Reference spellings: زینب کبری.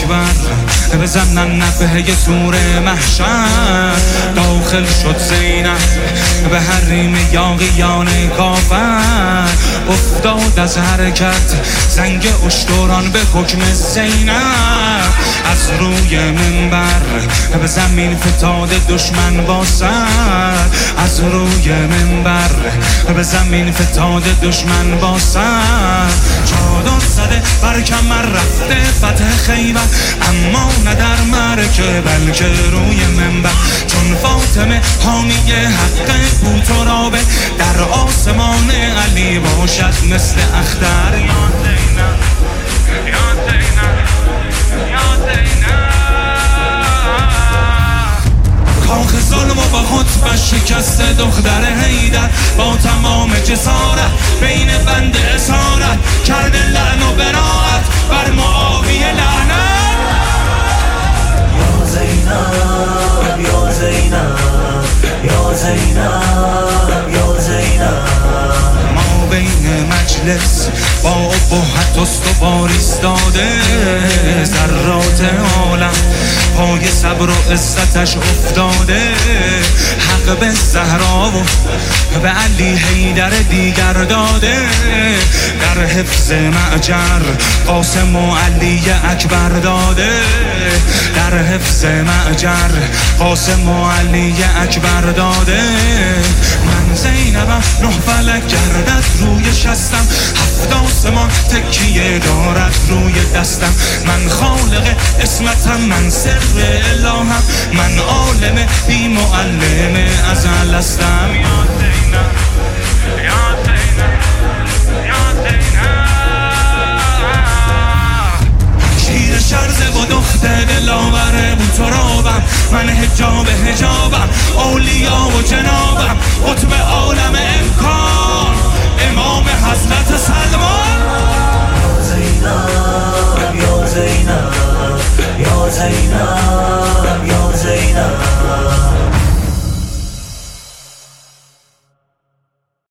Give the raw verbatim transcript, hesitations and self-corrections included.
اکبر بزنن نفه سور محشر. داخل شد زینب به حریم یاغیان کافر، افتاد از حرکت زنگ اشتران به حکم زینب. از روی منبر به زمین فتاد دشمن با سر، از روی منبر به زمین فتاد دشمن با سر. چادر زده بر کمر رفته فتح خیبر، اما نه در معرکه بلکه روی منبر. چون فاطمه حامی حق بود و رابه، در آسمان علی باشد مثل اختر. یا زینب یا زینب یا زینب، کاخ ظلم و با خطبه شکست دختر حیدر. با تمام جسارت بین بند اسارت، کرد لعن و براعت بر معاویه لعنت. یا زینب یا زینب یا زینب یا زینب، ما بین مجلس با ابهت استوار ایستاده. ذرات عالم پای صبر و عزتش افتاده. حق به زهرا و به علی حیدر دیگر داده. در حفظ معجر قاسم و علی اکبر داده. در حفظ معجر قاسم و علی اکبر داده. من زینبم نه فلک گردد روی شستم، هفت آسمان تکیه دارد روی دستم. من خالق اسمتم، من سر الهام، من عالم بی معلم ازل هستم. یا زینب یا زینب یا زینب، شیر شرزه و دختر دلاور بود تو رابم. من حجاب حجابم، اولیا و جنابم، قطب عالم امکان، امام حضرت سلمان. یا زینب یا زینب یا زینب